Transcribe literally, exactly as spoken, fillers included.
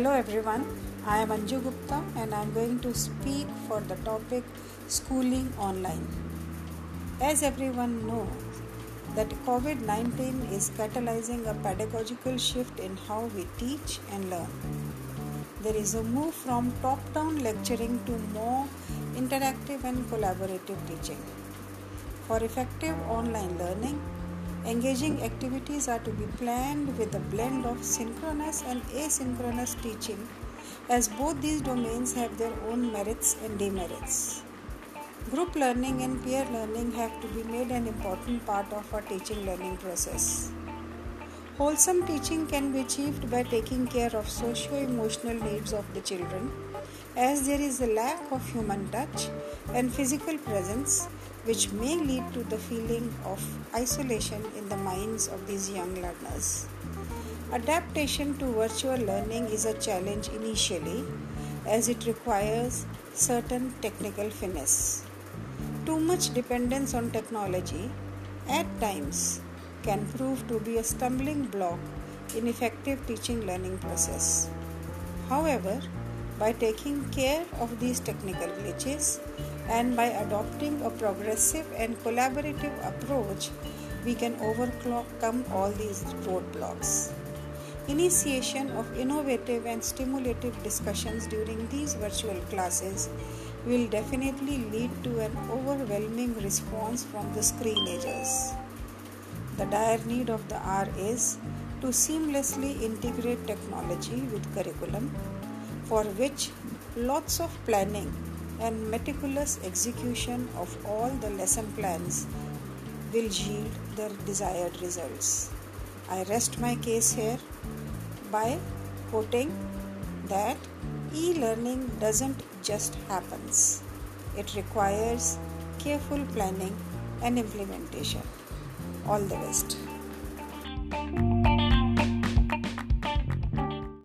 Hello everyone, I am Anju Gupta and I am going to speak for the topic schooling online. As everyone knows that COVID nineteen is catalyzing a pedagogical shift in how we teach and learn. There is a move from top-down lecturing to more interactive and collaborative teaching. For effective online learning, engaging activities are to be planned with a blend of synchronous and asynchronous teaching, as both these domains have their own merits and demerits. Group learning and peer learning have to be made an important part of our teaching learning process. Wholesome teaching can be achieved by taking care of socio-emotional needs of the children, as there is a lack of human touch and physical presence, which may lead to the feeling of isolation in the minds of these young learners. Adaptation to virtual learning is a challenge initially, as it requires certain technical finesse. Too much dependence on technology at times can prove to be a stumbling block in effective teaching learning process. However, by taking care of these technical glitches and by adopting a progressive and collaborative approach, we can overcome all these roadblocks. Initiation of innovative and stimulative discussions during these virtual classes will definitely lead to an overwhelming response from the screenagers. The dire need of the hour is to seamlessly integrate technology with curriculum, for which lots of planning and meticulous execution of all the lesson plans will yield the desired results. I rest my case here by quoting that e-learning doesn't just happen. It requires careful planning and implementation. All the best.